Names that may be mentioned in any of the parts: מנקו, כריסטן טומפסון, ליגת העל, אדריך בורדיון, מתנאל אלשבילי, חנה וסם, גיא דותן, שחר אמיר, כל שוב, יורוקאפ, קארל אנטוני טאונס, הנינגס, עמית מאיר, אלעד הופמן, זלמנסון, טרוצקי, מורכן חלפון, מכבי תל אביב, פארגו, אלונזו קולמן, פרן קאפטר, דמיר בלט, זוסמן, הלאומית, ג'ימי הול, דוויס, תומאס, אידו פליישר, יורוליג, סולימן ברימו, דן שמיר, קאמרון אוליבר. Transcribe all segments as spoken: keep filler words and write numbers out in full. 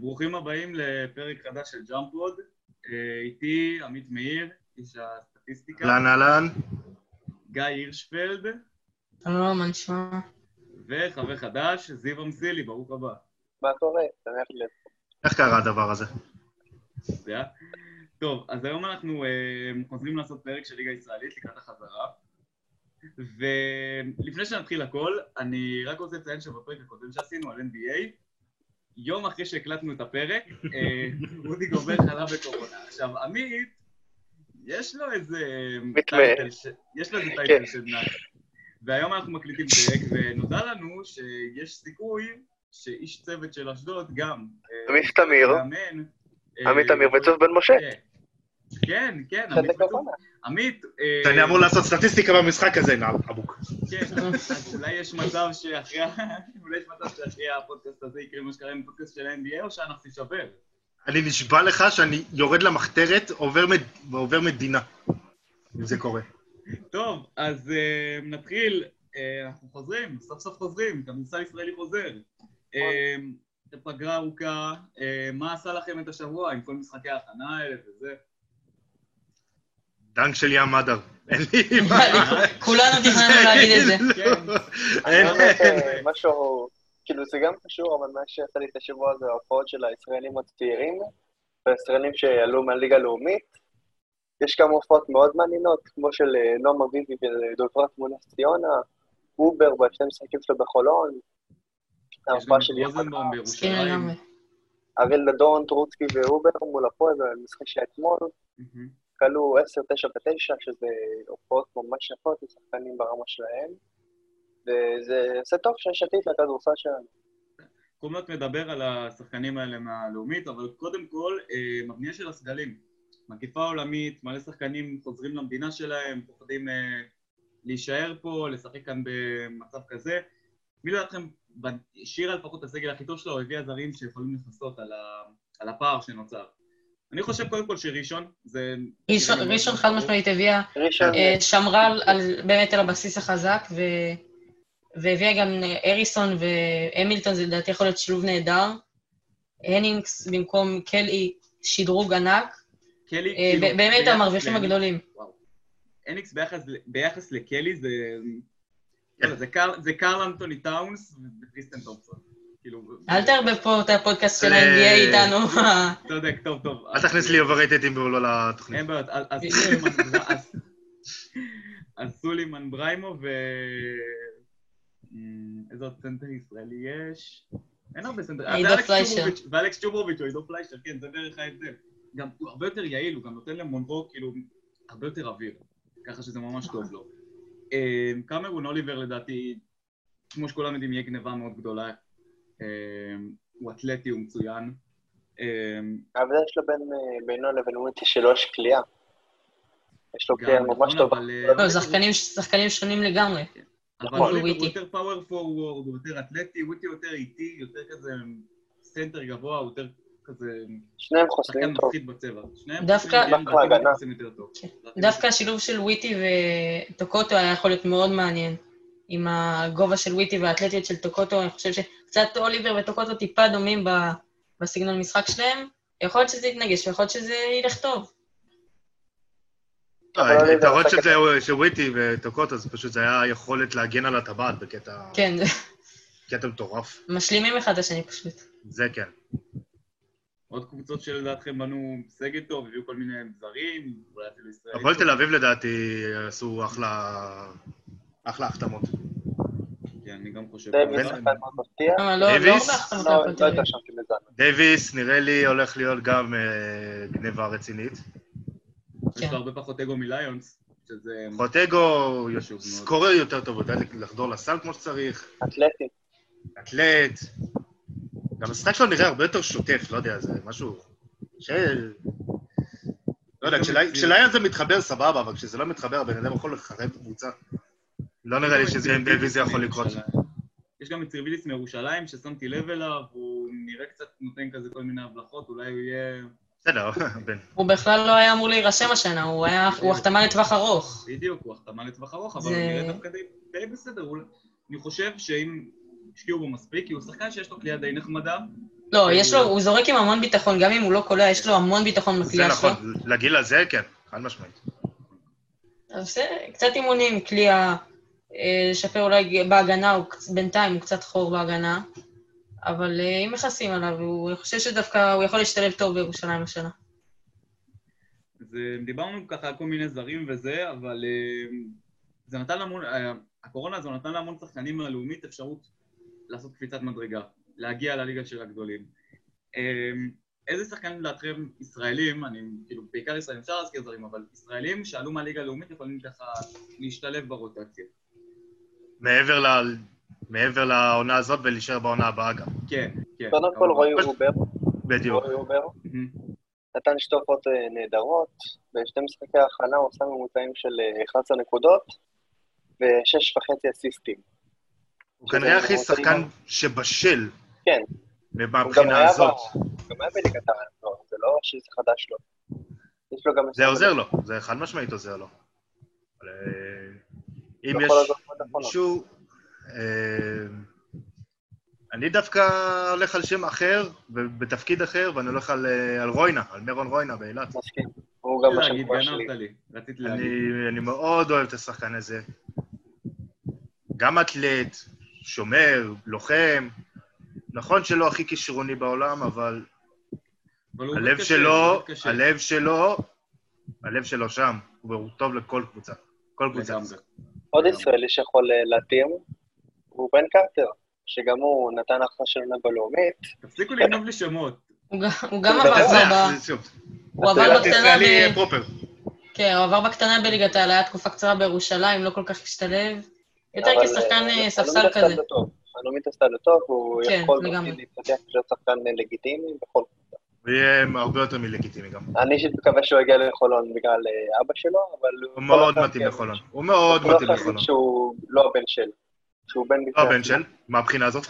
ברוכים הבאים לפרק חדש של ג'אמפווד. איתי עמית מאיר, איש הסטטיסטיקה. אלן אלן. גיא הירשפלד. שלום, מה נשמע? וחבר חדש, זיו אמסילי, ברוך הבא. מה קורה? שמח לי. איך קרה הדבר הזה? בסדר. טוב, אז היום אנחנו חוזרים לעשות פרק של ליגה ישראלית לקראת החזרה. ולפני שנתחיל הכל, אני רק רוצה לציין שבפרק הקודם שעשינו על אן בי איי, יום אחרי שהקלטנו את הפרק, רודי גובר חלה בקורונה. עכשיו, עמית, יש לו איזה טייטל של נאק. והיום אנחנו מקליטים פרק, ונודע לנו שיש סיכוי שאיש צוות של אשדוד גם... עמית אמיר. עמית אמיר וצוף בן משה. כן, כן, עמית וצוף. עמית... אני אמור לעשות סטטיסטיקה במשחק הזה, נעל, אבוק. כן, אולי יש מצב שאחרי... אולי יש מצב שאחרי הפודקאסט הזה יקרה מה שקרה עם הפודקאסט של ה-אן בי איי, או שאנחנו נשבר? אני נשבע לך שאני יורד למחתרת, עובר מדינה, אם זה קורה. טוב, אז נתחיל, אנחנו חוזרים, סוף סוף חוזרים, כדורסל הישראלי חוזר. פגרה ארוכה, מה עשה לכם את השבוע עם כל משחקי ההכנה האלה וזה? דנק של ים מדר. אין לי מה... כולנו תכננו להגיד את זה. כן. משהו... כאילו זה גם קשור, אבל מה שעשה לי את השבוע זה ההופעות של הישראלים הצעירים, והישראלים שעלו מהליגה הלאומית. יש כמה הופעות מאוד מעניינות, כמו של נועם אביבי ודוברת מונס ציונה, גובר, בשני משחקים שלו בחולון, ההופעה של יפת. אריאל לדון, טרוצקי ואובר מול הפועל, משחק שהיה אתמול. קלו עשר, תשע ותשע, שזה הופעות ממש יפות, משחקנים ברמה שלהם, וזה עושה טוב שיש עתיד לכדורסל שלנו. קומות מדבר על השחקנים האלה מהלאומית, אבל קודם כל, מבנייה של הסגלים. מקיפה עולמית, מלא שחקנים חוזרים למדינה שלהם, פוחדים להישאר פה, לשחק כאן במצב כזה. מי לדעתכם, שירה לפחות הסגל הכי טוב שלו, הביא הזרים שיכולים לפסות על הפער שנוצר. אני חושב קודם כל שראשון, זה... ראשון חד משמעית הביאה, שמרה באמת על הבסיס החזק, והביאה גם אריסון והמילטון, זה לדעתי יכול להיות שילוב נהדר, הנינגס במקום קלי שידרוג ענק, באמת המרוויחים הגדולים. הנינגס ביחס לקלי זה קארל אנטוני טאונס וכריסטן טומפסון. אל תערבב פה את הפודקאסט של ה-אן בי איי איתנו. תודה, טוב, טוב. אל תכניס לי אוברייטטים ולא לתוכנית. אין בעיות, אז סולימן ברימו ו... איזה עוד סנטר ישראלי יש? אין הרבה סנטר. אידו פליישר. ואלכס צ'וברוביץ' או אידו פליישר, כן, זה בערך ההבדל. גם הוא הרבה יותר יעיל, הוא גם נותן למונרו כאילו הרבה יותר אוויר, ככה שזה ממש טוב לו. קאמרון אוליבר לדעתי, כמו שכולם יודעים, יהיה גניבה מאוד גדולה. הוא אתלטי, הוא מצוין. העבודה שלו בינו לבין וויטי שלו יש קליעה. יש לו קליעה ממש טובה. לא, שחקנים שונים לגמרי. אבל הוא יותר פאוור פורוורד, הוא יותר אתלטי, וויטי יותר איטי, יותר כזה סנטר גבוה, הוא יותר כזה... שניהם חוסרים טוב. דווקא... דווקא השילוב של וויטי וטוקוטו היה יכול להיות מאוד מעניין. עם הגובה של וויטי והאתלטיות של טוקוטו, אני חושב ש... קצת אוליבר וטוקוטו טיפה דומים בסגנון משחק שלהם, יכול להיות שזה יתנגש, יכול להיות שזה ילך טוב. היתרון של וויטי וטוקוטו, זה פשוט היה יכולת להגן על הטבעת בקטע... כן. קטע מטורף. משלימים אחד השני פשוט. זה כן. עוד קבוצות שלדעתכם בנו סגל טוב, הביאו כל מיני זרים, אולי אפילו ישראל... הפועל תל אביב לדעתי עשו אחלה... אחלה החתמות. אני גם חושב... דוויס נראה לי הולך להיות גם גניבה רצינית. יש לו הרבה פחות אגו מליונס. פחות אגו, סקורר יותר טוב, יודע לחדור לסל כמו שצריך. אתלטי. אתלט. גם השחק שלו נראה הרבה יותר שוטף, לא יודע, זה משהו... לא יודע, כשליין זה מתחבר סבבה, אבל כשזה לא מתחבר, בן אדם יכול לחרב קבוצה. לא נראה לי שזה עם דוויס זה יכול לקרות. יש גם את סרוויליסט מירושלים ששמתי לב אליו, הוא נראה קצת נותן כזה כל מיני הבלחות, אולי הוא יהיה... בסדר, בן. הוא בכלל לא היה אמור להירשם השנה, הוא החתמה לטווח ארוך. בדיוק, הוא החתמה לטווח ארוך, אבל הוא נראה דווקא די בסדר. אני חושב שאם השקיעו בו מספיק, כי הוא שחקן שיש לו קליעה די נחמדה, לא, יש לו, הוא זורק עם המון ביטחון, גם אם הוא לא קולע, יש לו המון ביטחון בקליעה שלו. זה נכון, לגיל הזה, כן, חד משמעית. אז קצת אימונים, קליעה, לשפר אולי בהגנה, בינתיים הוא קצת חור בהגנה, אבל אם מכסים עליו, הוא חושב שדווקא הוא יכול להשתלב טוב בירושלים השנה. אז דיברנו ככה על כל מיני זרים וזה, אבל זה נתן להמון, הקורונה הזו נתן להמון שחקנים מהלאומית אפשרות לעשות קפיצת מדרגה, להגיע לליגה של הגדולים. איזה שחקנים לאתכם ישראלים, אני כאילו בעיקר ישראלים, אפשר להזכיר זרים, אבל ישראלים שעלו מהליגה הלאומית יכולים ככה להשתלב ברוטציה. מעבר ל... מעבר לעונה הזאת ולהישאר בעונה הבאה גם. כן, כן. קודם כל רודי גובר. בדיוק. רודי גובר. נתן שטופות נהדרות, בשתי משחקי ההכנה הוא עושה ממוצעים של אחת עשרה נקודות ושש וחצי אסיסטים. הוא כנראה הכי שחקן שבשל. כן. מבחינה הזאת. גם היה בליגת העל, זה לא שזה חדש לו. זה עוזר לו, זה חד משמעית עוזר לו. אם יש מישהו... אני דווקא הולך על שם אחר, ובתפקיד אחר, ואני הולך על רוינה, על מרון רוינה באילת. מסכים. הוא גם בשם כבר שלי. אני מאוד אוהב את השחקן הזה. גם אתלט, שומר, לוחם. נכון שלא הכי כישרוני בעולם, אבל הלב שלו, הלב שלו, הלב שלו שם. הוא טוב לכל קבוצה. כל קבוצה. עוד ישראלי שיכול להתאים. הוא פרן קאפטר, שגם הוא נתן אחלה שלנו בלאומית. תפסיקו לגנוב לי שמות. הוא גם עבר בקטנה... הוא עבר בקטנה ב... כן, הוא עבר בקטנה בליגת העל, היה תקופה קצרה בירושלים, לא כל כך השתלב. יותר כשחקן ספסל כזה. הלאומית עשתה לו טוב, הוא יכול להתפתח כשחקן לגיטימי בכל קבוצה. הוא יהיה הרבה יותר מלגיטימי גם. אני מקווה שהוא הגיע לחולון בגלל אבא שלו, אבל... הוא מאוד מתאים לחולון. הוא מאוד מתאים לחולון. שהוא לא הבן שלו. שהוא בן ביטחון. לא, בן של, מהבחינה הזאת.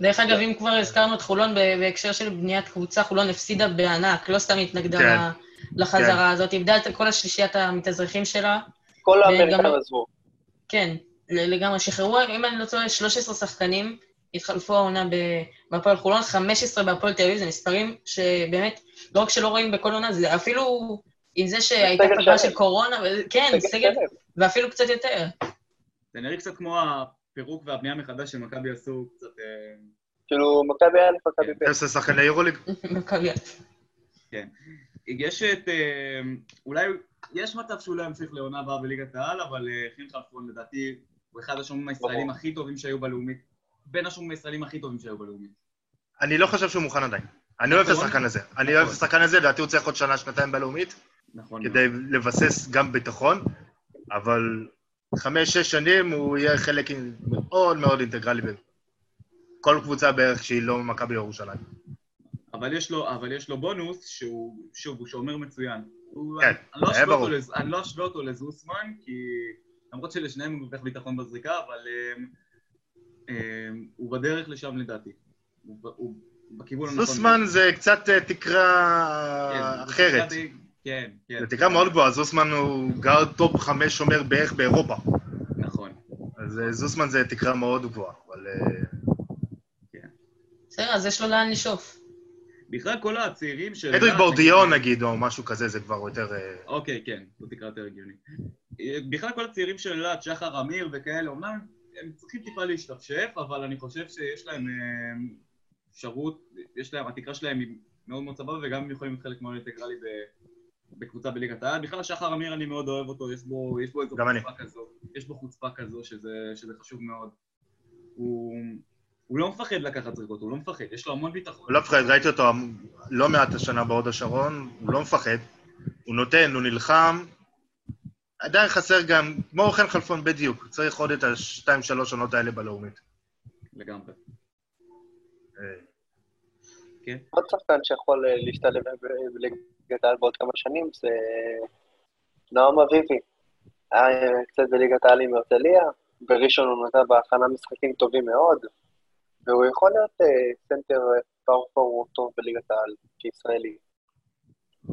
דרך אגב, אם כבר הזכרנו את חולון בהקשר של בניית קבוצה, חולון הפסידה בענק, לא סתם התנגדה לחזרה הזאת, איבדה את כל השלישיית המתאזרחים שלה. כל האמריקאים עזבו. כן, לגמרי, שחררו, אם אני לא טועה, שלוש עשרה שחקנים, התחלפו העונה בהפועל חולון, חמש עשרה בהפועל תל אביב, זה מספרים שבאמת, לא רק שלא רואים בכל עונה, זה אפילו עם זה שהייתה פגרה של קורונה, כן, סגל, ואפילו קצת יותר. זה נראה קצת כמו פירוק והבנייה מחדש שמכבי עשו קצת... כאילו, מכבי א', מכבי ב'. עשו שחקני יורוליג. מכבי א'. כן. יש את... אולי... יש מצב שהוא לא ימשיך לעונה הבאה בליגת העל, אבל חנה וסם, לדעתי, הוא אחד השומרים הישראלים הכי טובים שהיו בלאומית. בין השומרים הישראלים הכי טובים שהיו בלאומית. אני לא חושב שהוא מוכן עדיין. אני אוהב את השחקן הזה. אני אוהב את השחקן הזה, לדעתי הוא צריך עוד שנה, שנתיים בלאומית, כדי לבסס גם ביטחון, אבל חמש-שש שנים הוא יהיה חלק מאוד מאוד אינטגרלי בכל קבוצה בערך שהיא לא מכבי ירושלים. אבל יש לו, אבל יש לו בונוס שהוא, שוב, הוא שומר מצוין. כן, היה ברור. אני לא אשווה אותו לזוסמן, כי למרות שלשניהם הוא מבטח ביטחון בזריקה, אבל הוא בדרך לשם לדעתי. הוא בכיוון הנכון. זוסמן זה קצת תקרה אחרת. כן, כן. לתקרה מאוד גבוהה, זוסמן הוא גר טופ חמש שומר בערך באירופה. נכון. אז זוסמן זה תקרה מאוד גבוהה, אבל... כן. בסדר, אז יש לו לאן לשאוף. בכלל כל הצעירים של... אדריך בורדיון נגיד, או משהו כזה, זה כבר יותר... אוקיי, כן, הוא תקרה יותר הגיוני. בכלל כל הצעירים של אלעד, שחר אמיר וכאלה, אומנם הם צריכים טיפה להשתפשף, אבל אני חושב שיש להם אפשרות, יש להם, התקרה שלהם היא מאוד מאוד סבבה, וגם הם יכולים להתחלק מאוד אינטגרלי ב... בקבוצה בליגת העל. בכלל שחר אמיר אני מאוד אוהב אותו, יש בו, יש בו איזו חוצפה כזו, יש בו חוצפה כזו שזה, שזה חשוב מאוד. הוא, הוא לא מפחד לקחת זריקות, הוא לא מפחד, יש לו המון ביטחון. הוא לא מפחד, ראיתי אותו לא מעט השנה בהוד השרון, הוא לא מפחד, הוא נותן, הוא נלחם, עדיין חסר גם, מורכן חלפון בדיוק, צריך עוד את ה-שתיים שלוש שנות האלה בלאומית. לגמרי. עוד שחקן שיכול להשתלב בליגת העל בעוד כמה שנים זה נועם אביבי. היה קצת בליגת העל עם הרצליה, בראשון הוא נתן בהכנה משחקים טובים מאוד, והוא יכול להיות סנטר פאורפורט טוב בליגת העל כישראלי.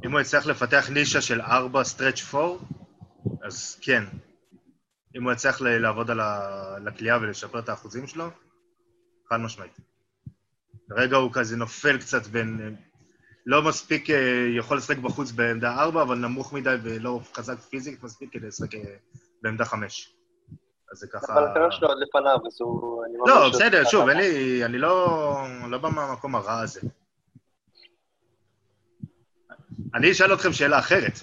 אם הוא יצליח לפתח נישה של ארבע סטרץ' פור, אז כן. אם הוא יצליח לעבוד על הקליעה ולשפר את האחוזים שלו, חד משמעית. רגע הוא כזה נופל קצת בין, לא מספיק יכול לשחק בחוץ בעמדה ארבע, אבל נמוך מדי ולא חזק פיזיקית מספיק כדי לשחק בעמדה חמש. אז זה ככה... אבל הקרן שלו עוד לפניו, אז הוא... לא, בסדר, שוב, אני לא בא מהמקום הרע הזה. אני אשאל אתכם שאלה אחרת.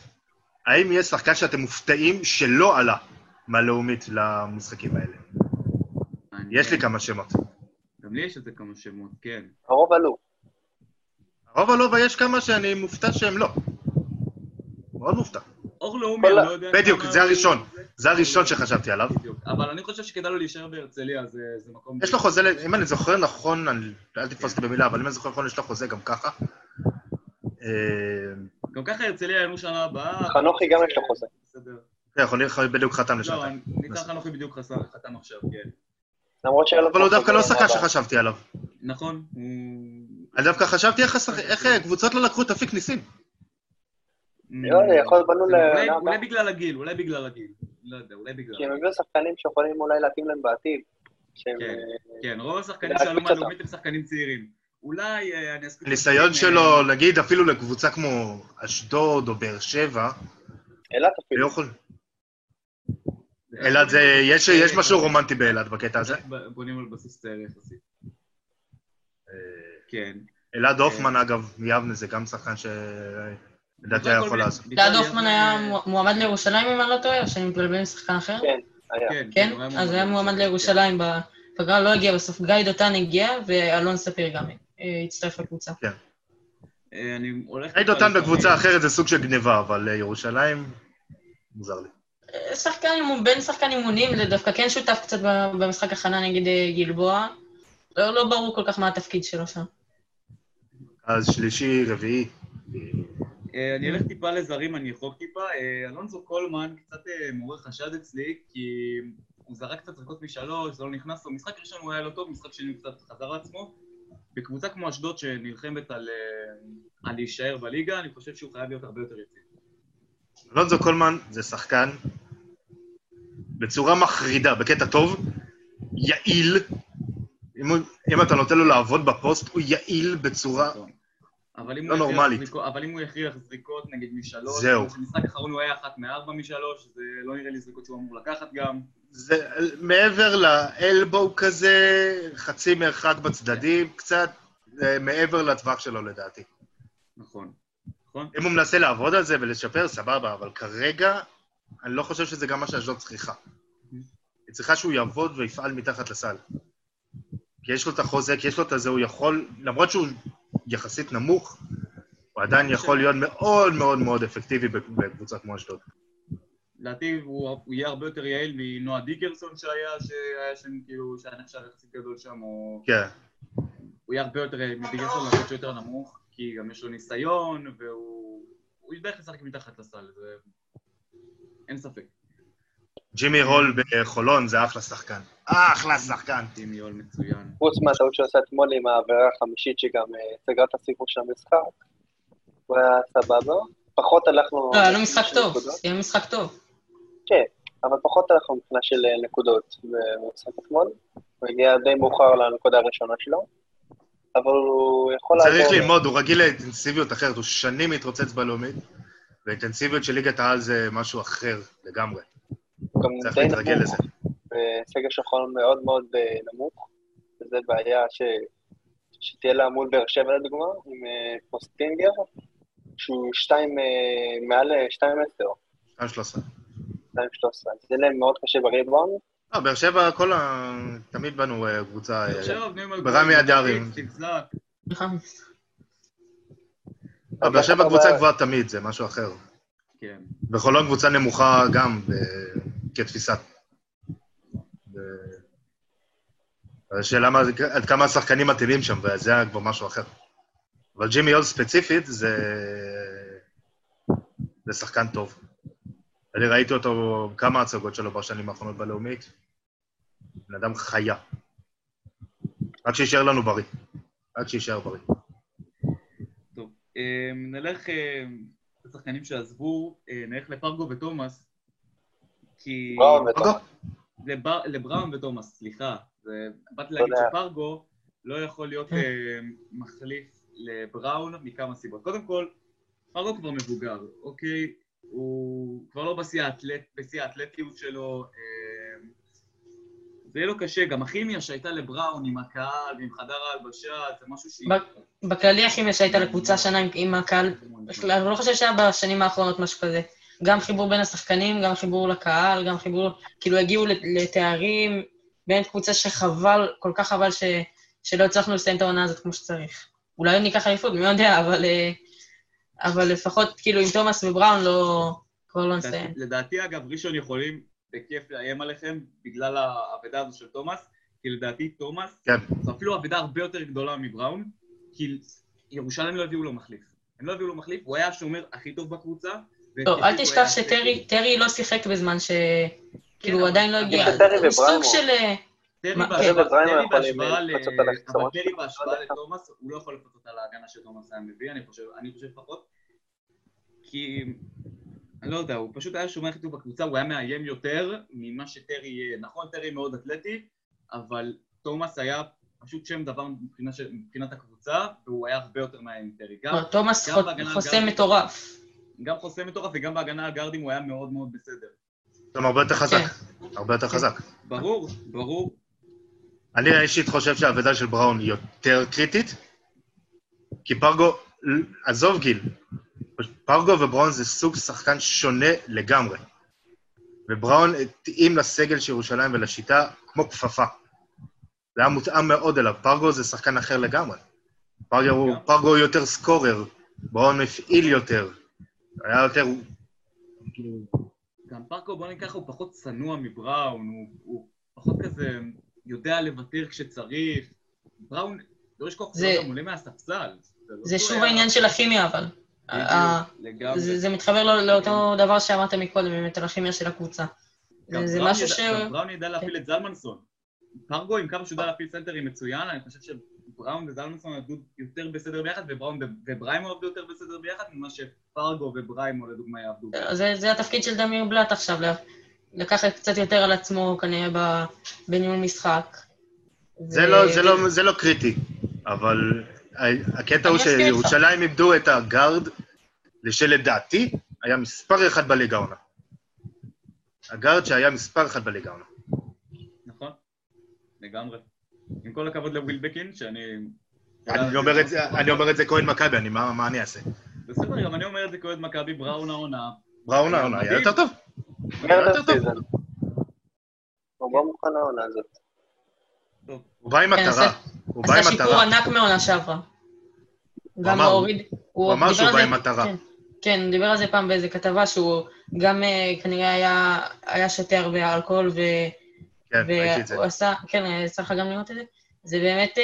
האם יש שחקן שאתם מופתעים שלא עלה מהלאומית למשחקים האלה? יש לי כמה שמות. גם לי יש את זה כמה שמות, כן. הרוב עלו. הרוב עלו, ויש כמה שאני מופתע שהם לא. מאוד מופתע. אור לאומי, אני לא יודע... בדיוק, זה הראשון. זה הראשון שחשבתי עליו. אבל אני חושב שכדאי לו להישאר בהרצליה, זה מקום... יש לו חוזה, אם אני זוכר נכון, אל תתפוס לי במילה, אבל אם אני זוכר נכון, יש לו חוזה גם ככה. גם ככה הרצליה היינו שנה הבאה... חנוכי גם יש לו חוזה. בסדר. בדיוק חתם לשנתיים. לא, ניתן חנוכי בדיוק חתם עכשיו, כן. למרות שהיה לו... אבל הוא דווקא לא שחקן שחשבתי עליו. נכון. אני דווקא חשבתי איך קבוצות לא לקחו תפיק ניסים. לא, יכול להיות בנו ל... אולי בגלל הגיל, אולי בגלל הגיל. לא יודע, אולי בגלל... כי הם הביאו שחקנים שיכולים אולי להתאים להם בעתיד. כן, כן, רוב השחקנים שעלו מהלאומית הם שחקנים צעירים. אולי... הניסיון שלו, נגיד, אפילו לקבוצה כמו אשדוד או באר שבע... אלת אפילו. אלעד, יש משהו רומנטי באלעד בקטע הזה? בונים על בסיס צעיר יחסי. כן. אלעד הופמן, אגב, מיבנה, זה גם שחקן שלדעתי היה יכול לעשות. אלעד הופמן היה מועמד לירושלים, אם אני לא טועה, או שאני מתבלבל עם שחקן אחר? כן, היה. כן? אז היה מועמד לירושלים בפגרה, לא הגיע בסוף. גיא דותן הגיע, ואלון ספיר גם הצטרף לקבוצה. כן. גיא דותן בקבוצה אחרת זה סוג של גניבה, אבל ירושלים מוזר לי. בין שחקן אימונים, לדווקא כן שותף קצת במשחק החנה נגד גלבוע. לא ברור כל כך מה התפקיד שלו שם. אז שלישי, רביעי. אני אלך טיפה לזרים, אני אחרוק טיפה. אלונזו קולמן קצת מעורר חשד אצלי, כי הוא זרק קצת זרקות משלוש, זה לא נכנס לו. משחק ראשון הוא היה לא טוב, משחק שני הוא קצת חזר לעצמו. בקבוצה כמו אשדוד שנלחמת על להישאר בליגה, אני חושב שהוא חייב להיות הרבה יותר יציב. אלונזו קולמן זה שחקן בצורה מחרידה, בקטע טוב, יעיל. אם, הוא, אם אתה נותן לו לעבוד בפוסט, הוא יעיל בצורה לא נורמלית. זריקות, אבל אם הוא יכריח זריקות נגד משלוש, זהו. במשחק האחרון הוא היה אחת מארבע משלוש, זה לא נראה לי זריקות שהוא אמור לקחת גם. זה מעבר לאלבו כזה, חצי מרחק בצדדים, yeah. קצת מעבר לטווח שלו לדעתי. נכון. אם הוא מנסה לעבוד על זה ולשפר, סבבה, אבל כרגע אני לא חושב שזה גם מה שאשדוד צריכה. היא צריכה שהוא יעבוד ויפעל מתחת לסל. כי יש לו את החוזק, יש לו את הזה, הוא יכול, למרות שהוא יחסית נמוך, הוא עדיין יכול להיות מאוד מאוד מאוד אפקטיבי בקבוצה כמו אשדוד. לדעתי הוא יהיה הרבה יותר יעיל מנועה דיקרסון שהיה, שהיה שם כאילו, שהיה נחשב יחסית גדול שם, או... כן. הוא יהיה הרבה יותר יעיל מדיקרסון, למרות שהוא יותר נמוך. כי גם יש לו ניסיון, והוא ידע איך לשחק מתחת לסל, אין ספק. ג'ימי הול בחולון זה אחלה שחקן. אחלה שחקן. ג'ימי הול מצוין. חוץ מהטעות שעושה אתמול עם העבירה החמישית, שגם סגרה את הסיפור של המשחק. הוא היה סבבה. פחות הלכנו... לא, היה לו משחק טוב, היה משחק טוב. כן, אבל פחות הלכנו מבחינה של נקודות במשחק אתמול. הוא הגיע די מאוחר לנקודה הראשונה שלו. אבל הוא יכול... צריך ללמוד, הוא רגיל לאינטנסיביות אחרת, הוא שנים מתרוצץ בלאומית, והאינטנסיביות של ליגת העל זה משהו אחר לגמרי. צריך להתרגל לזה. סגל שחון מאוד מאוד נמוך, וזה בעיה שתהיה לה מול באר שבע לדוגמה, עם פוסטינגר, שהוא שתיים, מעל שתיים מטר. שתיים שלושה. שתיים שלושה, זה להם מאוד קשה בריבון, לא, באר שבע, כל ה... תמיד בנו קבוצה... ברמי הדרים. באר שבע קבוצה גבוהה תמיד, זה משהו אחר. כן. בחולון קבוצה נמוכה גם, כתפיסה. השאלה עד כמה השחקנים מתאימים שם, וזה היה כבר משהו אחר. אבל ג'ימי הול ספציפית, זה... זה שחקן טוב. אני ראיתי אותו כמה הצגות שלו בשנים האחרונות בלאומית. בן אדם חיה. רק שישאר לנו בריא. רק שישאר בריא. טוב, נלך לשחקנים שעזבו, נלך לפארגו ותומאס. כי... בראון ותומאס. לבראון ותומאס, סליחה. באתי להגיד שפארגו לא יכול להיות מחליף לבראון מכמה סיבות. קודם כל, פארגו כבר מבוגר, אוקיי? הוא כבר לא בשיא האתלט, בשיא האתלטיות שלו. זה יהיה לו קשה, גם הכימיה שהייתה לבראון עם הקהל, עם חדר ההלבשה, זה משהו שהיא... בכללי הכימיה שהייתה לקבוצה שנה עם הקהל, אני לא חושב שהיה בשנים האחרונות משהו כזה. גם חיבור בין השחקנים, גם חיבור לקהל, גם חיבור... כאילו הגיעו לתארים בין קבוצה שחבל, כל כך חבל ש... שלא הצלחנו לסיים את העונה הזאת כמו שצריך. אולי ניקח אליפות, מי יודע, אבל... אבל לפחות כאילו עם תומאס ובראון לא... כבר לא נסיים. לדעתי, אגב, ראשון יכולים... בכיף לאיים עליכם, בגלל העבדה הזו של תומאס, כי לדעתי תומאס, זה אפילו עבדה הרבה יותר גדולה מבראון, כי ירושלים לא הביאו לו מחליף. הם לא הביאו לו מחליף, הוא היה השומר הכי טוב בקבוצה. טוב, אל תשכח שטרי לא שיחק בזמן ש... כאילו, הוא עדיין לא הגיע. סוג של... טרי בהשוואה לתומאס, הוא לא יכול לפצות על ההגנה שתומאס היה מביא, אני חושב פחות, כי... אני לא יודע, הוא פשוט היה שומע חיתוב בקבוצה, הוא היה מאיים יותר ממה שטרי יהיה. נכון, טרי מאוד אתלטי, אבל תומאס היה פשוט שם דבר מבחינת הקבוצה, והוא היה הרבה יותר מאיים מטרי. תומאס חוסם מטורף. גם חוסם מטורף, וגם בהגנה על גרדים הוא היה מאוד מאוד בסדר. גם הרבה יותר חזק, הרבה יותר חזק. ברור, ברור. אני אישית חושב שהעבדה של בראון היא יותר קריטית, כי פארגו, עזוב גיל, פארגו ובראון זה סוג שחקן שונה לגמרי. ובראון התאים לסגל של ירושלים ולשיטה כמו כפפה. זה היה מותאם מאוד אליו. פארגו זה שחקן אחר לגמרי. פארגו, פארגו הוא יותר סקורר, בראון מפעיל יותר. היה יותר... גם פארגו, בוא ניקח, הוא פחות צנוע מבראון, הוא, הוא פחות כזה יודע לוותר כשצריך. בראון, לא יש כוח זה... כוח, הוא עולה מהספסל. זה, זה שוב היה... העניין של הכימיה, אבל... זה מתחבר לאותו דבר שאמרת מקודם, באמת על הכימיה של הקבוצה. זה משהו ש... גם בראון ידע להפעיל את זלמנסון. פארגו, עם כמה שיודע להפעיל סנטרים מצוין, אני חושב שבראון וזלמנסון עבדו יותר בסדר ביחד, ובראון ובריימו עבדו יותר בסדר ביחד, ממה שפארגו ובריימו, לדוגמה, יעבדו. זה התפקיד של דמיר בלט עכשיו, לקחת קצת יותר על עצמו, כנראה, בניהול משחק. זה לא קריטי, אבל... הקטע הוא שירושלים איבדו את הגארד, לשלדעתי, היה מספר אחד בליגה העונה. הגארד שהיה מספר אחד בליגה העונה. נכון, לגמרי. עם כל הכבוד לווילבקין, שאני... אני אומר את זה כהן מכבי, מה אני אעשה? בסדר, גם אני אומר את זה כהן מכבי, בראון העונה. בראון העונה, היה יותר טוב. היה יותר טוב. הוא לא מוכן העונה הזאת. הוא בא עם מטרה. עשה שיפור ענק מעונה שעברה. גם הוריד... הוא אמר שהוא בא עם מטרה. כן, הוא דיבר על זה פעם באיזו כתבה, שהוא גם כנראה היה שותה הרבה אלכוהול, והוא עשה... כן, צריך גם לראות את זה. זה באמת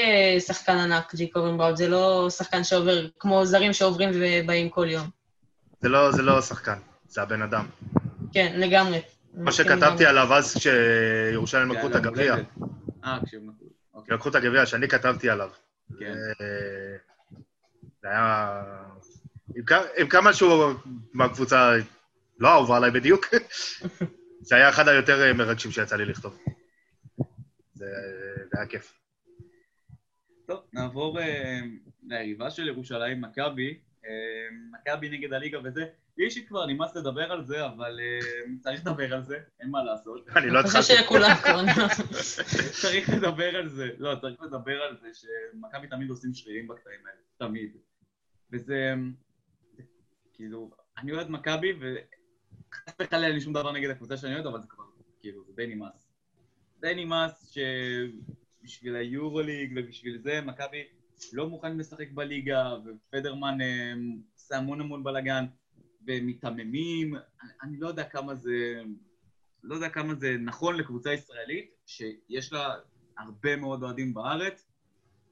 שחקן ענק, ג'יקובן בראוד, זה לא שחקן שעובר, כמו זרים שעוברים ובאים כל יום. זה לא שחקן, זה הבן אדם. כן, לגמרי. מה שכתבתי עליו אז כשירושלים לקחו את הגביע. אה, כשהם לקחו. לקחו את הגביע שאני כתבתי עליו. כן. זה היה... עם כמה שהוא מהקבוצה לא עובר עליי בדיוק, זה היה אחד היותר מרגשים שיצא לי לכתוב. זה היה כיף. טוב, נעבור ליריבה של ירושלים, מכבי. מכבי נגד הליגה וזה. לי אישית כבר נמאס לדבר על זה, אבל צריך לדבר על זה, אין מה לעשות. אני לא חושב שכולם כבר צריך לדבר על זה, לא, צריך לדבר על זה שמכבי תמיד עושים שרירים בקטעים האלה, תמיד. וזה, כאילו, אני אוהד מכבי, וחס וחלילה אין לי שום דבר נגד הקבוצה שאני אוהד, אבל זה כבר, כאילו, זה די נמאס. די נמאס שבשביל היורוליג ובשביל זה, מכבי לא מוכן לשחק בליגה, ופדרמן עושה המון המון בלאגן, ומתאממים, אני לא יודע כמה זה, לא יודע כמה זה נכון לקבוצה ישראלית, שיש לה הרבה מאוד אוהדים בארץ,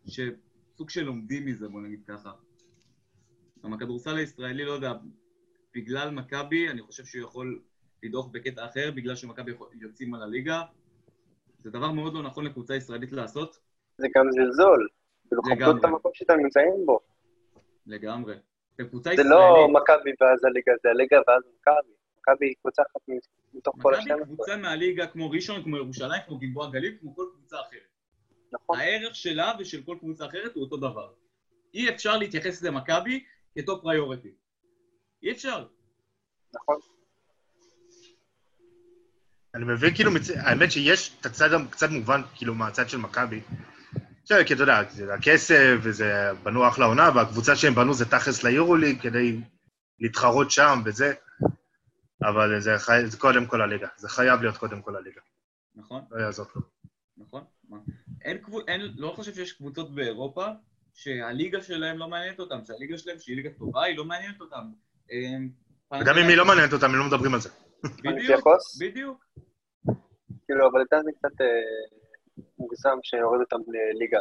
שסוג של לומדים מזה, בוא נגיד ככה. גם הכדורסל הישראלי, לא יודע, בגלל מכבי, אני חושב שהוא יכול לדוח בקטע אחר, בגלל שמכבי יוצאים על הליגה, זה דבר מאוד לא נכון לקבוצה ישראלית לעשות. זה גם זלזול, ולחפשות את המקום שאתם נמצאים בו. לגמרי. זה לא מכבי ואז הליגה, זה הליגה ואז מכבי. מכבי היא קבוצה אחת מתוך כל השם. מכבי היא קבוצה מהליגה כמו ראשון, כמו ירושלים, כמו גלבוע גליל, כמו כל קבוצה אחרת. נכון. הערך שלה ושל כל קבוצה אחרת הוא אותו דבר. אי אפשר להתייחס למכבי כטופ פריוריטי. אי אפשר. נכון. אני מבין, כאילו, האמת שיש את הצד קצת מובן, כאילו, מהצד של מכבי. עכשיו, כי אתה יודע, זה הכסף, וזה בנו אחלה עונה, והקבוצה שהם בנו זה תכלס ליורוליג, כדי להתחרות שם וזה, אבל זה, חי... זה קודם כל הליגה. זה חייב להיות קודם כל הליגה. נכון. לא יעזור לו. נכון. אין קבוצ... אין... לא חושב שיש קבוצות באירופה שהליגה שלהם לא מעניינת אותם, שהליגה שלהם, שהיא ליגה טובה, היא לא מעניינת אותם. וגם אם היא לא מעניינת אותם, הם לא מדברים על זה. בדיוק, בדיוק. כאילו, אבל איתה זה קצת מוגזם שיורד אותם לליגה.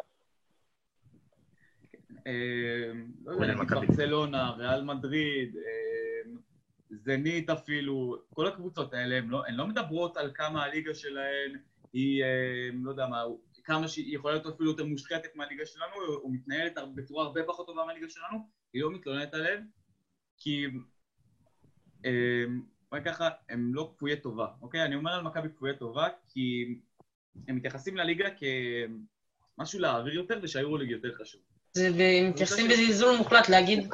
לא יודע, ברצלונה, ריאל מדריד, זנית אפילו, כל הקבוצות האלה, הן לא מדברות על כמה הליגה שלהן היא, לא יודע מה, כמה שהיא יכולה להיות אפילו יותר מושחתת מהליגה שלנו, או מתנהלת בצורה הרבה פחות טובה מהליגה שלנו, היא לא מתלוננת עליהם, כי... ככה, הם לא כפויי טובה, אוקיי? אני אומר על מכבי כפויי טובה, כי הם מתייחסים לליגה כמשהו להעביר יותר, ושהיורוליג יותר חשוב. הם מתייחסים בזלזול מוחלט, להגיד...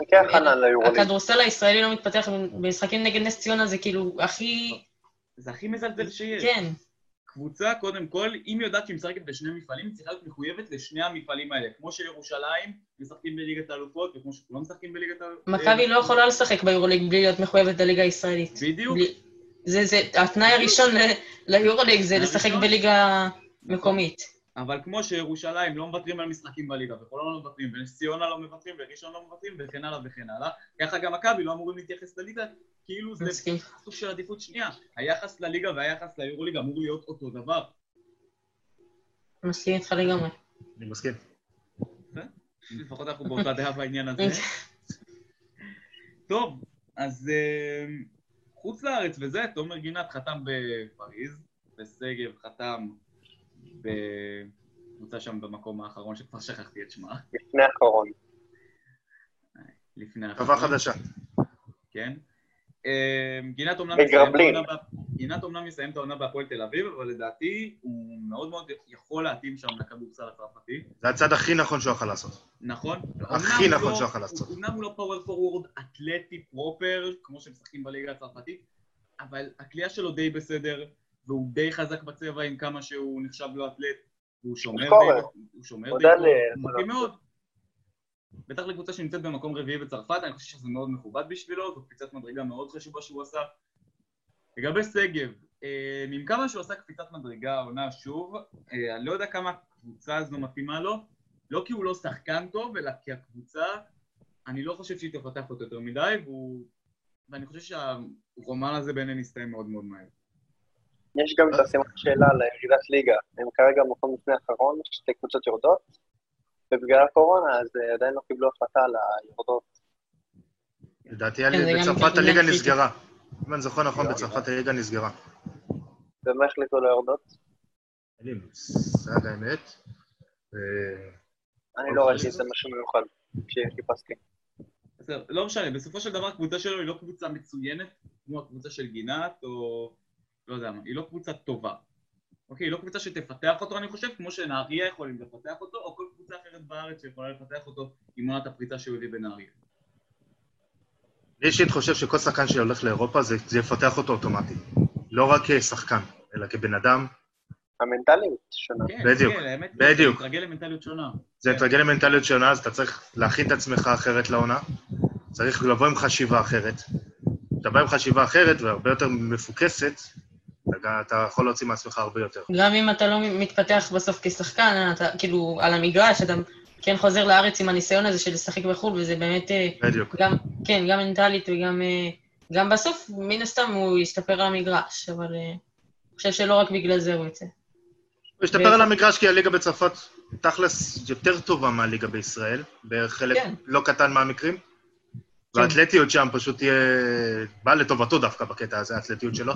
הכדורסל הישראלי לא מתפתח במשחקים נגד נס ציונה, זה כאילו הכי... זה הכי מזלזל שיש. כן. קבוצה, קודם כל, אם יודעת שהיא משחקת בשני מפעלים, היא צריכה להיות מחויבת לשני המפעלים האלה. כמו שירושלים משחקים בליגת האלופות, וכמו שכולם משחקים בליגת האלופות. מכבי לא יכולה לשחק ביורוליג בלי להיות מחויבת לליגה הישראלית. בדיוק. התנאי הראשון ליורוליג זה לשחק בליגה מקומית. אבל כמו שירושלים לא מבטרים על משחקים בליגה, וכולם לא מבטרים, וציונה לא מבטרים, וראשון לא מבטרים, וכן הלאה וכן הלאה, ככה גם מכבי לא אמורים להתייחס לליגה. כאילו זה סוג של עדיפות שנייה. היחס לליגה והיחס ליורוליג אמור להיות אותו דבר. מסכים איתך לגמרי. אני מסכים. לפחות אנחנו באותה דעה בעניין הזה. טוב, אז חוץ לארץ וזה, תומר גינת חתם בפריז, וסגב חתם בקבוצה שם במקום האחרון, שכבר שכחתי את שמה. לפני האחרון. לפני האחרון. קבוצה חדשה. כן. גינת אומנם מסיים את העונה בהפועל תל אביב, אבל לדעתי הוא מאוד מאוד יכול להתאים שם לכדורסל הצרפתי. זה הצד הכי נכון שהוא יכול לעשות. נכון. הכי נכון שהוא יכול לעשות. אומנם הוא לא פאוור פורוורד אתלטי פרופר, כמו שמשחקים בליגה הצרפתית, אבל הקליעה שלו די בסדר, והוא די חזק בצבע עם כמה שהוא נחשב לו אתלט, והוא שומר די, הוא שומר די, הוא מקים מאוד. בטח לקבוצה שנמצאת במקום רביעי בצרפת, אני חושב שזה מאוד מכובד בשבילו, זו קפיצת מדרגה מאוד חשובה שהוא עשה. לגבי סגב, עם כמה שהוא עשה קפיצת מדרגה העונה שוב, אני לא יודע כמה הקבוצה הזו מתאימה לו, לא כי הוא לא שחקן טוב, אלא כי הקבוצה, אני לא חושב שהיא תפתח אותו יותר מדי, והוא, ואני חושב שהרומן הזה ביניהם יסתיים מאוד מאוד מהר. יש גם את הסימן שאלה על ירידת ליגה, הם כרגע מקום לפני האחרון, שתי קבוצות יורדות. ובגלל הקורונה, אז עדיין לא קיבלו החלטה על היורדות. לדעתי, בצרפת הליגה נסגרה. אם אני זוכר נכון, בצרפת הליגה נסגרה. ומה החליטו ליורדות? אין לי מושג האמת. אני לא ראיתי, זה משהו מיוחד, כשחיפשתי. לא משנה, בסופו של דבר, הקבוצה שלו היא לא קבוצה מצוינת, כמו הקבוצה של גינת, או... לא יודע מה, היא לא קבוצה טובה. אוקיי, היא לא קבוצה שתפתח אותו, אני חושב, כמו שנהריה יכולים לפתח אותו, או כל קבוצה אחרת בארץ שיכולה לפתח אותו עם עונת הפריצה שהוא הביא בנהריה. אני אישית חושב שכל שחקן שהולך לאירופה זה, זה יפתח אותו אוטומטית. לא רק כשחקן, אלא כבן אדם. המנטליות שונה. כן, בדיוק, כן, האמת, בדיוק. זה מתרגל למנטליות שונה. זה מתרגל למנטליות שונה, אז אתה צריך להכין את עצמך אחרת לעונה, צריך לבוא עם חשיבה אחרת. אתה בא עם חשיבה אחרת והרבה יותר מפוקסת, אתה יכול להוציא מעצמך הרבה יותר. גם אם אתה לא מתפתח בסוף כשחקן, אתה כאילו על המגרש, אתה כן חוזר לארץ עם הניסיון הזה של לשחק בחול, וזה באמת... בדיוק. גם, כן, גם מנטלית וגם... גם בסוף, מן הסתם הוא ישתפר על המגרש, אבל אני חושב שלא רק בגלל זה הוא יצא. הוא ישתפר ו... על המגרש כי הליגה בצרפת תכלס יותר טובה מהליגה בישראל, בחלק כן. לא קטן מהמקרים, כן. והאתלטיות שם פשוט תהיה... באה לטובתו דווקא בקטע הזה, האתלטיות שלו.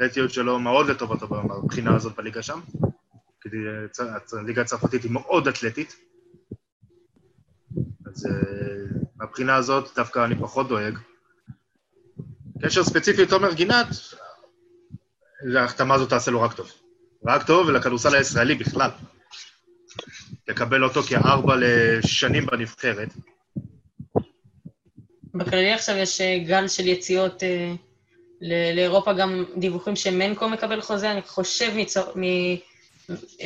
האתלטיות שלו מאוד לטובתו בבחינה הזאת בליגה שם, כי הליגה הצרפתית היא מאוד אתלטית, אז מהבחינה הזאת דווקא אני פחות דואג. קשר ספציפי לתומר גינת, ההחתמה הזאת תעשה לו רק טוב. רק טוב, ולכדורסל הישראלי בכלל. לקבל אותו כארבע לשנים בנבחרת. בכללי עכשיו יש גל של יציאות לאירופה, גם דיווחים שמנקו מקבל חוזה, אני חושב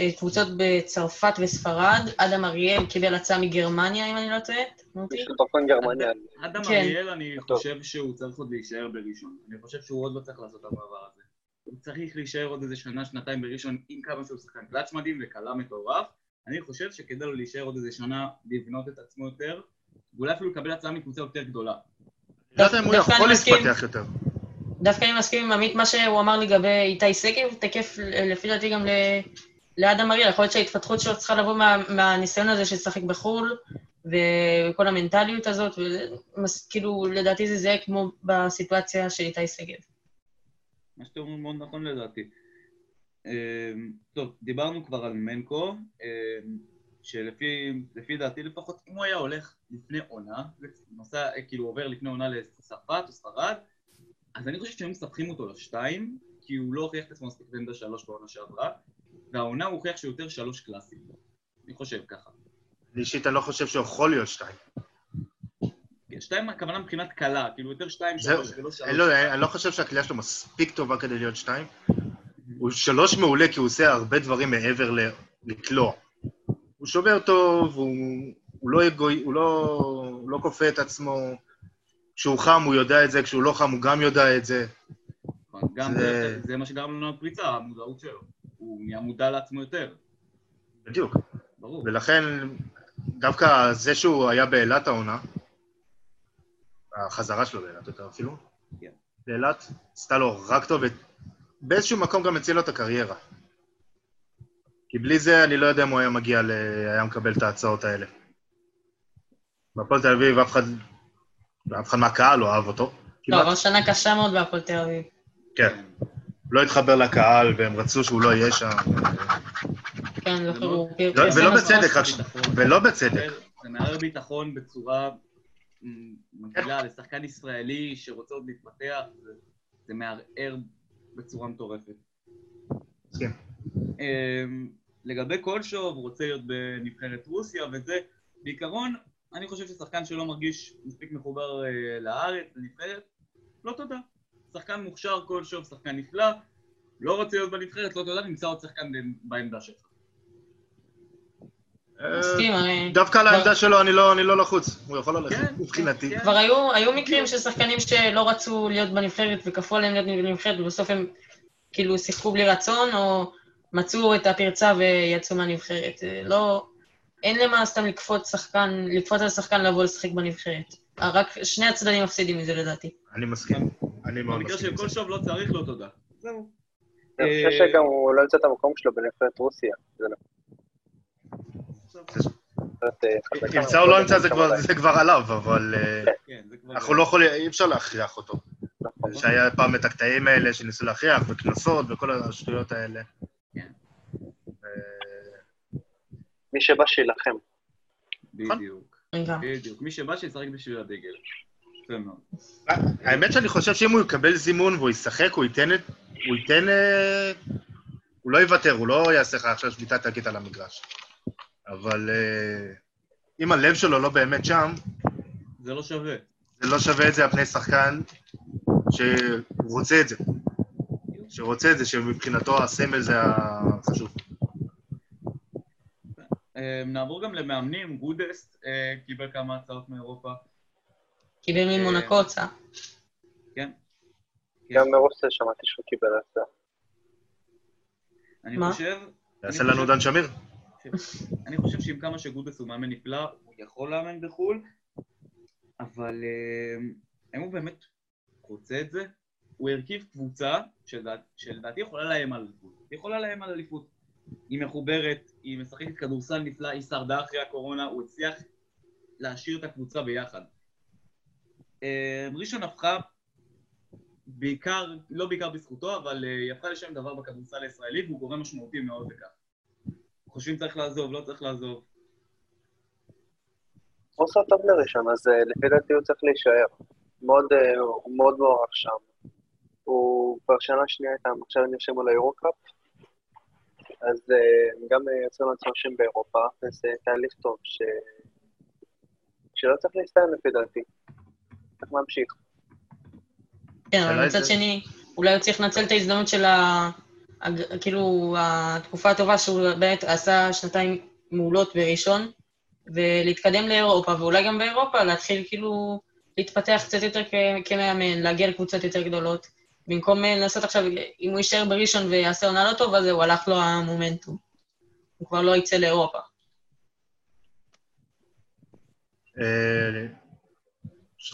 מקבוצות בצרפת וספרד, אדם אריאל קיבל הצעה מגרמניה, אם אני לא טועה. יש לטופן גרמניה. אדם אריאל, אני חושב שהוא צריך עוד להישאר בראשון, אני חושב שהוא עוד לא צריך לעשות המעבר הזה. הוא צריך להישאר עוד איזה שנה, שנתיים בראשון, עם כמה שהוא שחקן קלאץ' מדהים וקלה מטורף. אני חושב שכדאי לו להישאר עוד איזה שנה, לבנות את עצמו יותר, ואולי אפילו לקבל הצעה מקבוצה יותר גדולה. דווקא אני מסכים, דווקא אני מסכים עם עמית, מה שהוא אמר לגבי איתי סקב, תקף לפי דעתי גם לאדם אריאל, יכול להיות שההתפתחות שלו צריכה לבוא מהניסיון הזה של לשחק בחול, וכל המנטליות הזאת, וכאילו לדעתי זה זה כמו בסיטואציה של איתי סקב. מה שאתם אומרים מאוד נכון לדעתי. טוב, דיברנו כבר על מנקו, שלפי דעתי לפחות, אם הוא היה הולך לפני עונה, נוסע, כאילו עובר לפני עונה לספת או ספרד, אז אני חושב שהם מספחים אותו לשתיים, כי הוא לא הוכיח את עצמו מספיק בעמדה שלוש בעונה שעברה, והעונה הוא הוכיח שהוא יותר שלוש קלאסי. אני חושב ככה. אישית, אני לא חושב שהוא יכול להיות שתיים. שתיים הכוונה מבחינת קלה, כאילו יותר שתיים, שלוש ולא שלוש. אני לא חושב שהקליעה שלו מספיק טובה כדי להיות שתיים. הוא שלוש מעולה כי הוא עושה הרבה דברים מעבר לקלוע. הוא שומר טוב, הוא לא קופא את עצמו. כשהוא חם הוא יודע את זה, כשהוא לא חם הוא גם יודע את זה. זה מה שגרם לנו הפריצה, המודעות שלו. הוא מודע לעצמו יותר. בדיוק. ולכן דווקא זה שהוא היה בעילת העונה, החזרה שלו לאלת יותר אפילו. כן. לאלת, עשתה לו רק טוב, ובאיזשהו מקום גם הציל לו את הקריירה. כי בלי זה אני לא יודע אם הוא היה מגיע, לה... היה מקבל את ההצעות האלה. בהפועל תל אביב אף אחד, אף אחד מהקהל לא אהב אותו. לא, אבל שנה קשה מאוד בהפועל תל אביב. כן. לא התחבר לקהל, והם רצו שהוא לא יהיה שם. כן, לא חייבו. ולא בצדק, ולא בצדק. זה מערב ביטחון בצורה... מגילה לשחקן ישראלי שרוצה עוד להתפתח, זה מערער בצורה מטורפת. כן. לגבי כל שוב, רוצה להיות בנבחרת רוסיה, וזה בעיקרון, אני חושב ששחקן שלא מרגיש מספיק מחובר לארץ, לנבחרת, לא תודה. שחקן מוכשר כל שוב, שחקן נפלא, לא רוצה להיות בנבחרת, לא תודה, נמצא עוד שחקן בעמדה שלך. דווקא על העמדה שלו אני לא לחוץ, הוא יכול ללכת, מבחינתי. כבר היו מקרים של שחקנים שלא רצו להיות בנבחרת וכפו עליהם להיות בנבחרת, ובסוף הם כאילו שיחקו בלי רצון, או מצאו את הפרצה ויצאו מהנבחרת. אין למה סתם לקפוץ על שחקן לבוא לשחק בנבחרת. רק שני הצדדים מפסידים מזה לדעתי. אני מסכים, אני מאוד מסכים. במקרה שכל שוב לא צריך לו תודה. זהו. אני חושב שגם הוא לא יוצא את המקום שלו בנבחרת רוסיה, זה לא. נמצא או לא נמצא זה כבר עליו, אבל אנחנו לא יכולים, אי אפשר להכריח אותו. שהיה פעם את הקטעים האלה שניסו להכריח, וכנסות וכל השטויות האלה. מי שבא שילחם. בדיוק. בדיוק. מי שבא שישחק בשביל הדגל. האמת שאני חושב שאם הוא יקבל זימון והוא ישחק, הוא ייתן, הוא לא יוותר, הוא לא יעשה לך עכשיו שביתת תקית על המגרש. אבל אם הלב שלו לא באמת שם, זה לא שווה. זה לא שווה את זה, הפני שחקן שרוצה את זה. שרוצה את זה, שמבחינתו הסמל זה החשוב. נעבור גם למאמנים, גודסט קיבל כמה הצעות מאירופה. קיבל ממונקו הצעה. כן. גם מרוסיה שמעתי שהוא קיבל הצעה. אני חושב... תעשה לנו דן שמיר. אני חושב שעם כמה שגודס הוא מאמן נפלא, הוא יכול לאמן בחול, אבל אם הוא באמת רוצה את זה, הוא הרכיב קבוצה שלדעתי יכולה להם על אליפות. היא יכולה להם על אליפות. היא מחוברת, היא משחקת כדורסל נפלא, היא שרדה אחרי הקורונה, הוא הצליח להשאיר את הקבוצה ביחד. ראשון הפכה, בעיקר, לא בעיקר בזכותו, אבל היא הפכה לשם דבר בכדורסל הישראלי, והוא גורם משמעותי מאוד בכך. חושבים צריך לעזוב, לא צריך לעזוב. הוא עושה טוב לראשון, אז לפי דעתי הוא צריך להישאר. הוא מאוד מוערך שם. הוא כבר שנה שנייה איתם, עכשיו נרשם על היורוקאפ. אז גם יוצא לעצור שם באירופה, זה תהליך טוב שלא צריך להסתיים לפי דעתי. צריך להמשיך. כן, אבל מצד שני, אולי הוא צריך לנצל את ההזדמנות של כאילו התקופה הטובה שהוא באמת עשה שנתיים מעולות בראשון, ולהתקדם לאירופה, ואולי גם באירופה להתחיל כאילו להתפתח קצת יותר כמאמן, להגיע לקבוצות יותר גדולות, במקום לעשות עכשיו, אם הוא יישאר בראשון ויעשה עונה לא טוב, אז הוא הלך לו המומנטום. הוא כבר לא יצא לאירופה. אני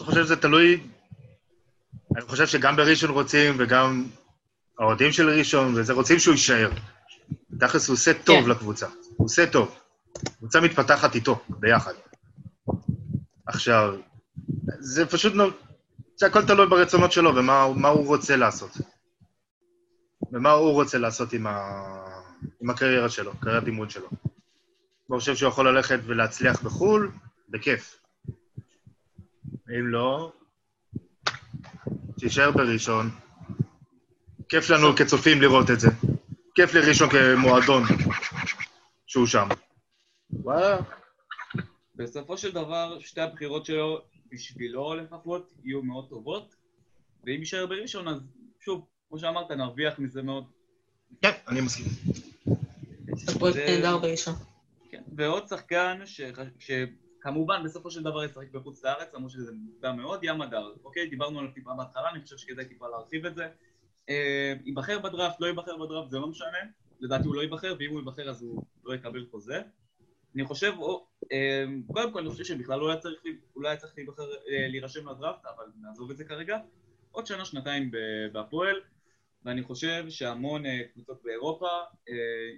חושב שזה תלוי, אני חושב שגם בראשון רוצים, וגם האוהדים של ראשון, וזה רוצים שהוא יישאר. תכלס הוא עושה טוב לקבוצה, הוא עושה טוב. קבוצה מתפתחת איתו, ביחד. עכשיו, זה פשוט לא... זה הכל תלוי ברצונות שלו, ומה הוא רוצה לעשות. ומה הוא רוצה לעשות עם הקריירה שלו, קריירת אימון שלו. אני חושב שהוא יכול ללכת ולהצליח בחול, בכיף. אם לא, שישאר בראשון. כיף לנו כצופים לראות את זה. כיף לראשון כמועדון שהוא שם. וואלה. בסופו של דבר, שתי הבחירות שלו, בשבילו לפחות, יהיו מאוד טובות, ואם יישאר בראשון, אז שוב, כמו שאמרת, נרוויח מזה מאוד. כן, אני מסכים. זה פרויקט נהדר בראשון. כן, ועוד שחקן שכמובן בסופו של דבר ישחק בחוץ לארץ, אמרו שזה מוקדם מאוד, ים מדר. אוקיי, דיברנו על טיפה בהתחלה, אני חושב שכדאי טיפה להרחיב את זה. ייבחר בדראפט, לא ייבחר בדראפט, זה לא משנה. לדעתי הוא לא ייבחר, ואם הוא ייבחר אז הוא לא יקבל חוזה. אני חושב, קודם כל אני חושב שבכלל לא היה צריך להירשם לדראפט, אבל נעזוב את זה כרגע. עוד שנה, שנתיים בפועל, ואני חושב שהמון קבוצות באירופה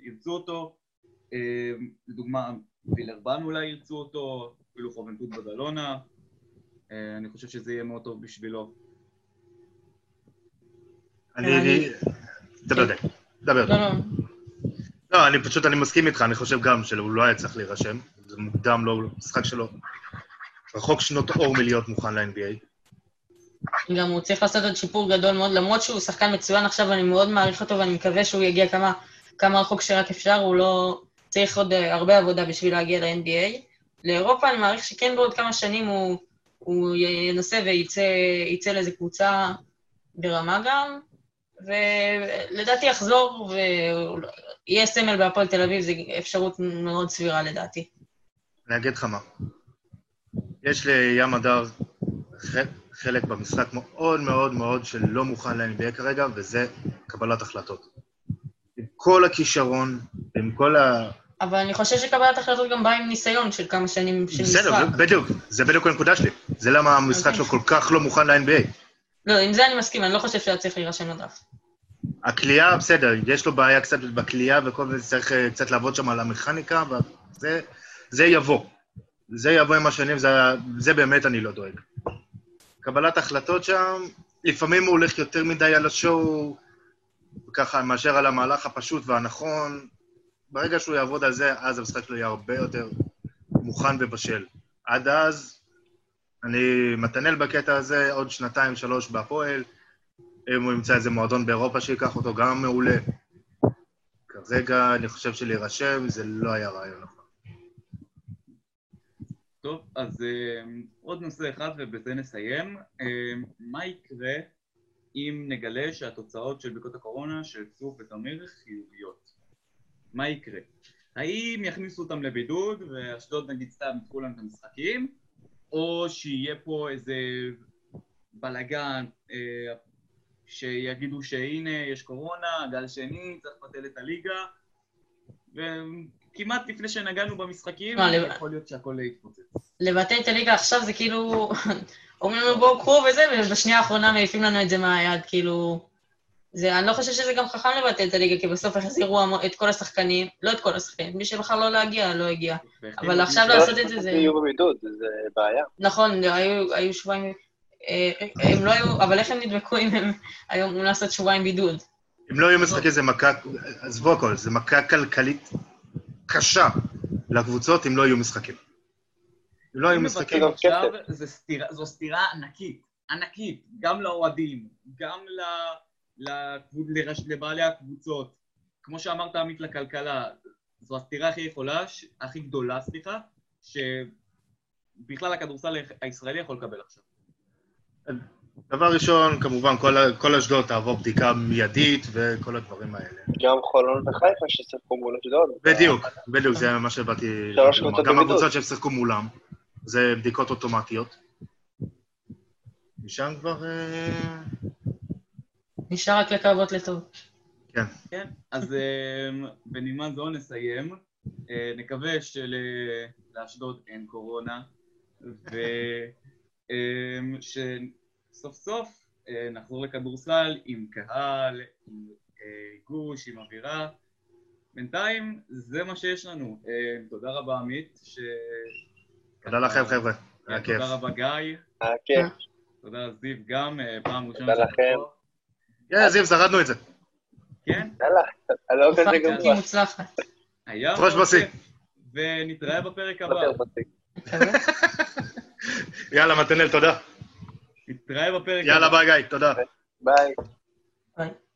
ירצו אותו, לדוגמה, וילרבן אולי ירצו אותו, אפילו חובנטות בדלונה, אני חושב שזה יהיה מאוד טוב בשבילו. אני... דבר די, דבר די. לא, אני פשוט, אני מסכים איתך, אני חושב גם שהוא לא היה צריך להירשם, זה מוקדם, לא, משחק שלו רחוק שנות אור מלהיות מוכן ל-אן בי איי. גם הוא צריך לעשות עוד שיפור גדול מאוד, למרות שהוא שחקן מצוין עכשיו, אני מאוד מעריך אותו ואני מקווה שהוא יגיע כמה, כמה רחוק שרק אפשר, הוא לא צריך עוד הרבה עבודה בשביל להגיע ל-אן בי איי. לאירופה אני מעריך שכן בעוד כמה שנים הוא, הוא ינסה וייצא לאיזו קבוצה ברמה גם, ולדעתי יחזור ויהיה סמל בהפועל תל אביב, זו אפשרות מאוד סבירה לדעתי. אני אגיד לך מה, יש לים מדר חלק במשחק מאוד מאוד מאוד שלא מוכן ל-אן בי איי כרגע, וזה קבלת החלטות. עם כל הכישרון, עם כל ה... אבל אני חושב שקבלת החלטות גם באה עם ניסיון של כמה שנים של משחק. בסדר, בדיוק, זה בדיוק הנקודה שלי. זה למה המשחק שלו כל כך לא מוכן ל-אן בי איי. לא, עם זה אני מסכים, אני לא חושב שאת צריך להירשם לדראפט. הקליעה, בסדר, יש לו בעיה קצת בקליעה, וכל מיני צריך קצת לעבוד שם על המכניקה, וזה יבוא. זה יבוא עם השנים, זה באמת אני לא דואג. קבלת החלטות שם, לפעמים הוא הולך יותר מדי על השואו, ככה, מאשר על המהלך הפשוט והנכון. ברגע שהוא יעבוד על זה, אז המשחק שלו יהיה הרבה יותר מוכן ובשל. עד אז... אני מתנהל בקטע הזה עוד שנתיים, שלוש בפועל, אם הוא ימצא איזה מועדון באירופה שיקח אותו גם מעולה. כרגע אני חושב שלהירשם, זה לא היה רעיון נכון. טוב, אז עוד נושא אחד ובזה נסיים. מה יקרה אם נגלה שהתוצאות של בדיקות הקורונה של צוף ותמיר חיוביות? מה יקרה? האם יכניסו אותם לבידוד ואשדוד נגיד סתם יפתחו להם את המשחקים? או שיהיה פה איזה בלגן אה, שיגידו שהנה יש קורונה, גל שני, צריך פתל את הליגה, וכמעט לפני שנגענו במשחקים, לא, לב... יכול להיות שהכל יתפוצץ. לבטל את הליגה עכשיו זה כאילו, אומרים לנו בואו קחו וזה, ובשנייה האחרונה מעיפים לנו את זה מהיד, כאילו... זה, אני לא חושב שזה גם חכם לבטל את הליגה, כי בסוף החזירו את כל השחקנים, לא את כל השחקנים, מי שבחר לא להגיע, לא הגיע. אבל עכשיו לעשות את זה זה... היו במידוד, זה בעיה. נכון, היו שבועיים... הם לא היו... אבל איך הם נדבקו אם הם היו אמורים לעשות שבועיים בידוד? אם לא היו משחקים, זה מכה... עזבו הכל, זה מכה כלכלית קשה לקבוצות אם לא היו משחקים. אם לא היו משחקים... זו סתירה ענקית, ענקית, גם לאוהדים, גם ל... לבעלי הקבוצות, כמו שאמרת עמית לכלכלה, זו הסתירה הכי יכולה, הכי גדולה, סליחה, שבכלל הכדורסל הישראלי יכול לקבל עכשיו. דבר ראשון, כמובן, כל אשדוד תעבור בדיקה מיידית וכל הדברים האלה. גם חולון וחיפה ששיחקו מול אשדוד. בדיוק, בדיוק, זה מה שבאתי לומר. גם הקבוצות שהם שיחקו מולם, זה בדיקות אוטומטיות. משם כבר... נשאר רק לקוות לטוב. כן. כן, אז בנימה זו נסיים. נקווה שלאשדוד אין קורונה, ושסוף סוף נחזור לכדורסל עם קהל, עם גוש, עם אווירה. בינתיים זה מה שיש לנו. תודה רבה עמית. ש... תודה לכם חבר'ה. היה כיף. תודה רבה גיא. היה כיף. תודה זיו גם, פעם ראשונה. תודה לכם. יא זיו, זרדנו את זה. כן? יאללה, אני לא כזה גבוה. מופחתי מוצלחת. תרוש בסי. ונתראה בפרק הבא. יאללה, מתנאל, תודה. נתראה בפרק הבא. יאללה, ביי גיא, תודה. ביי. ביי.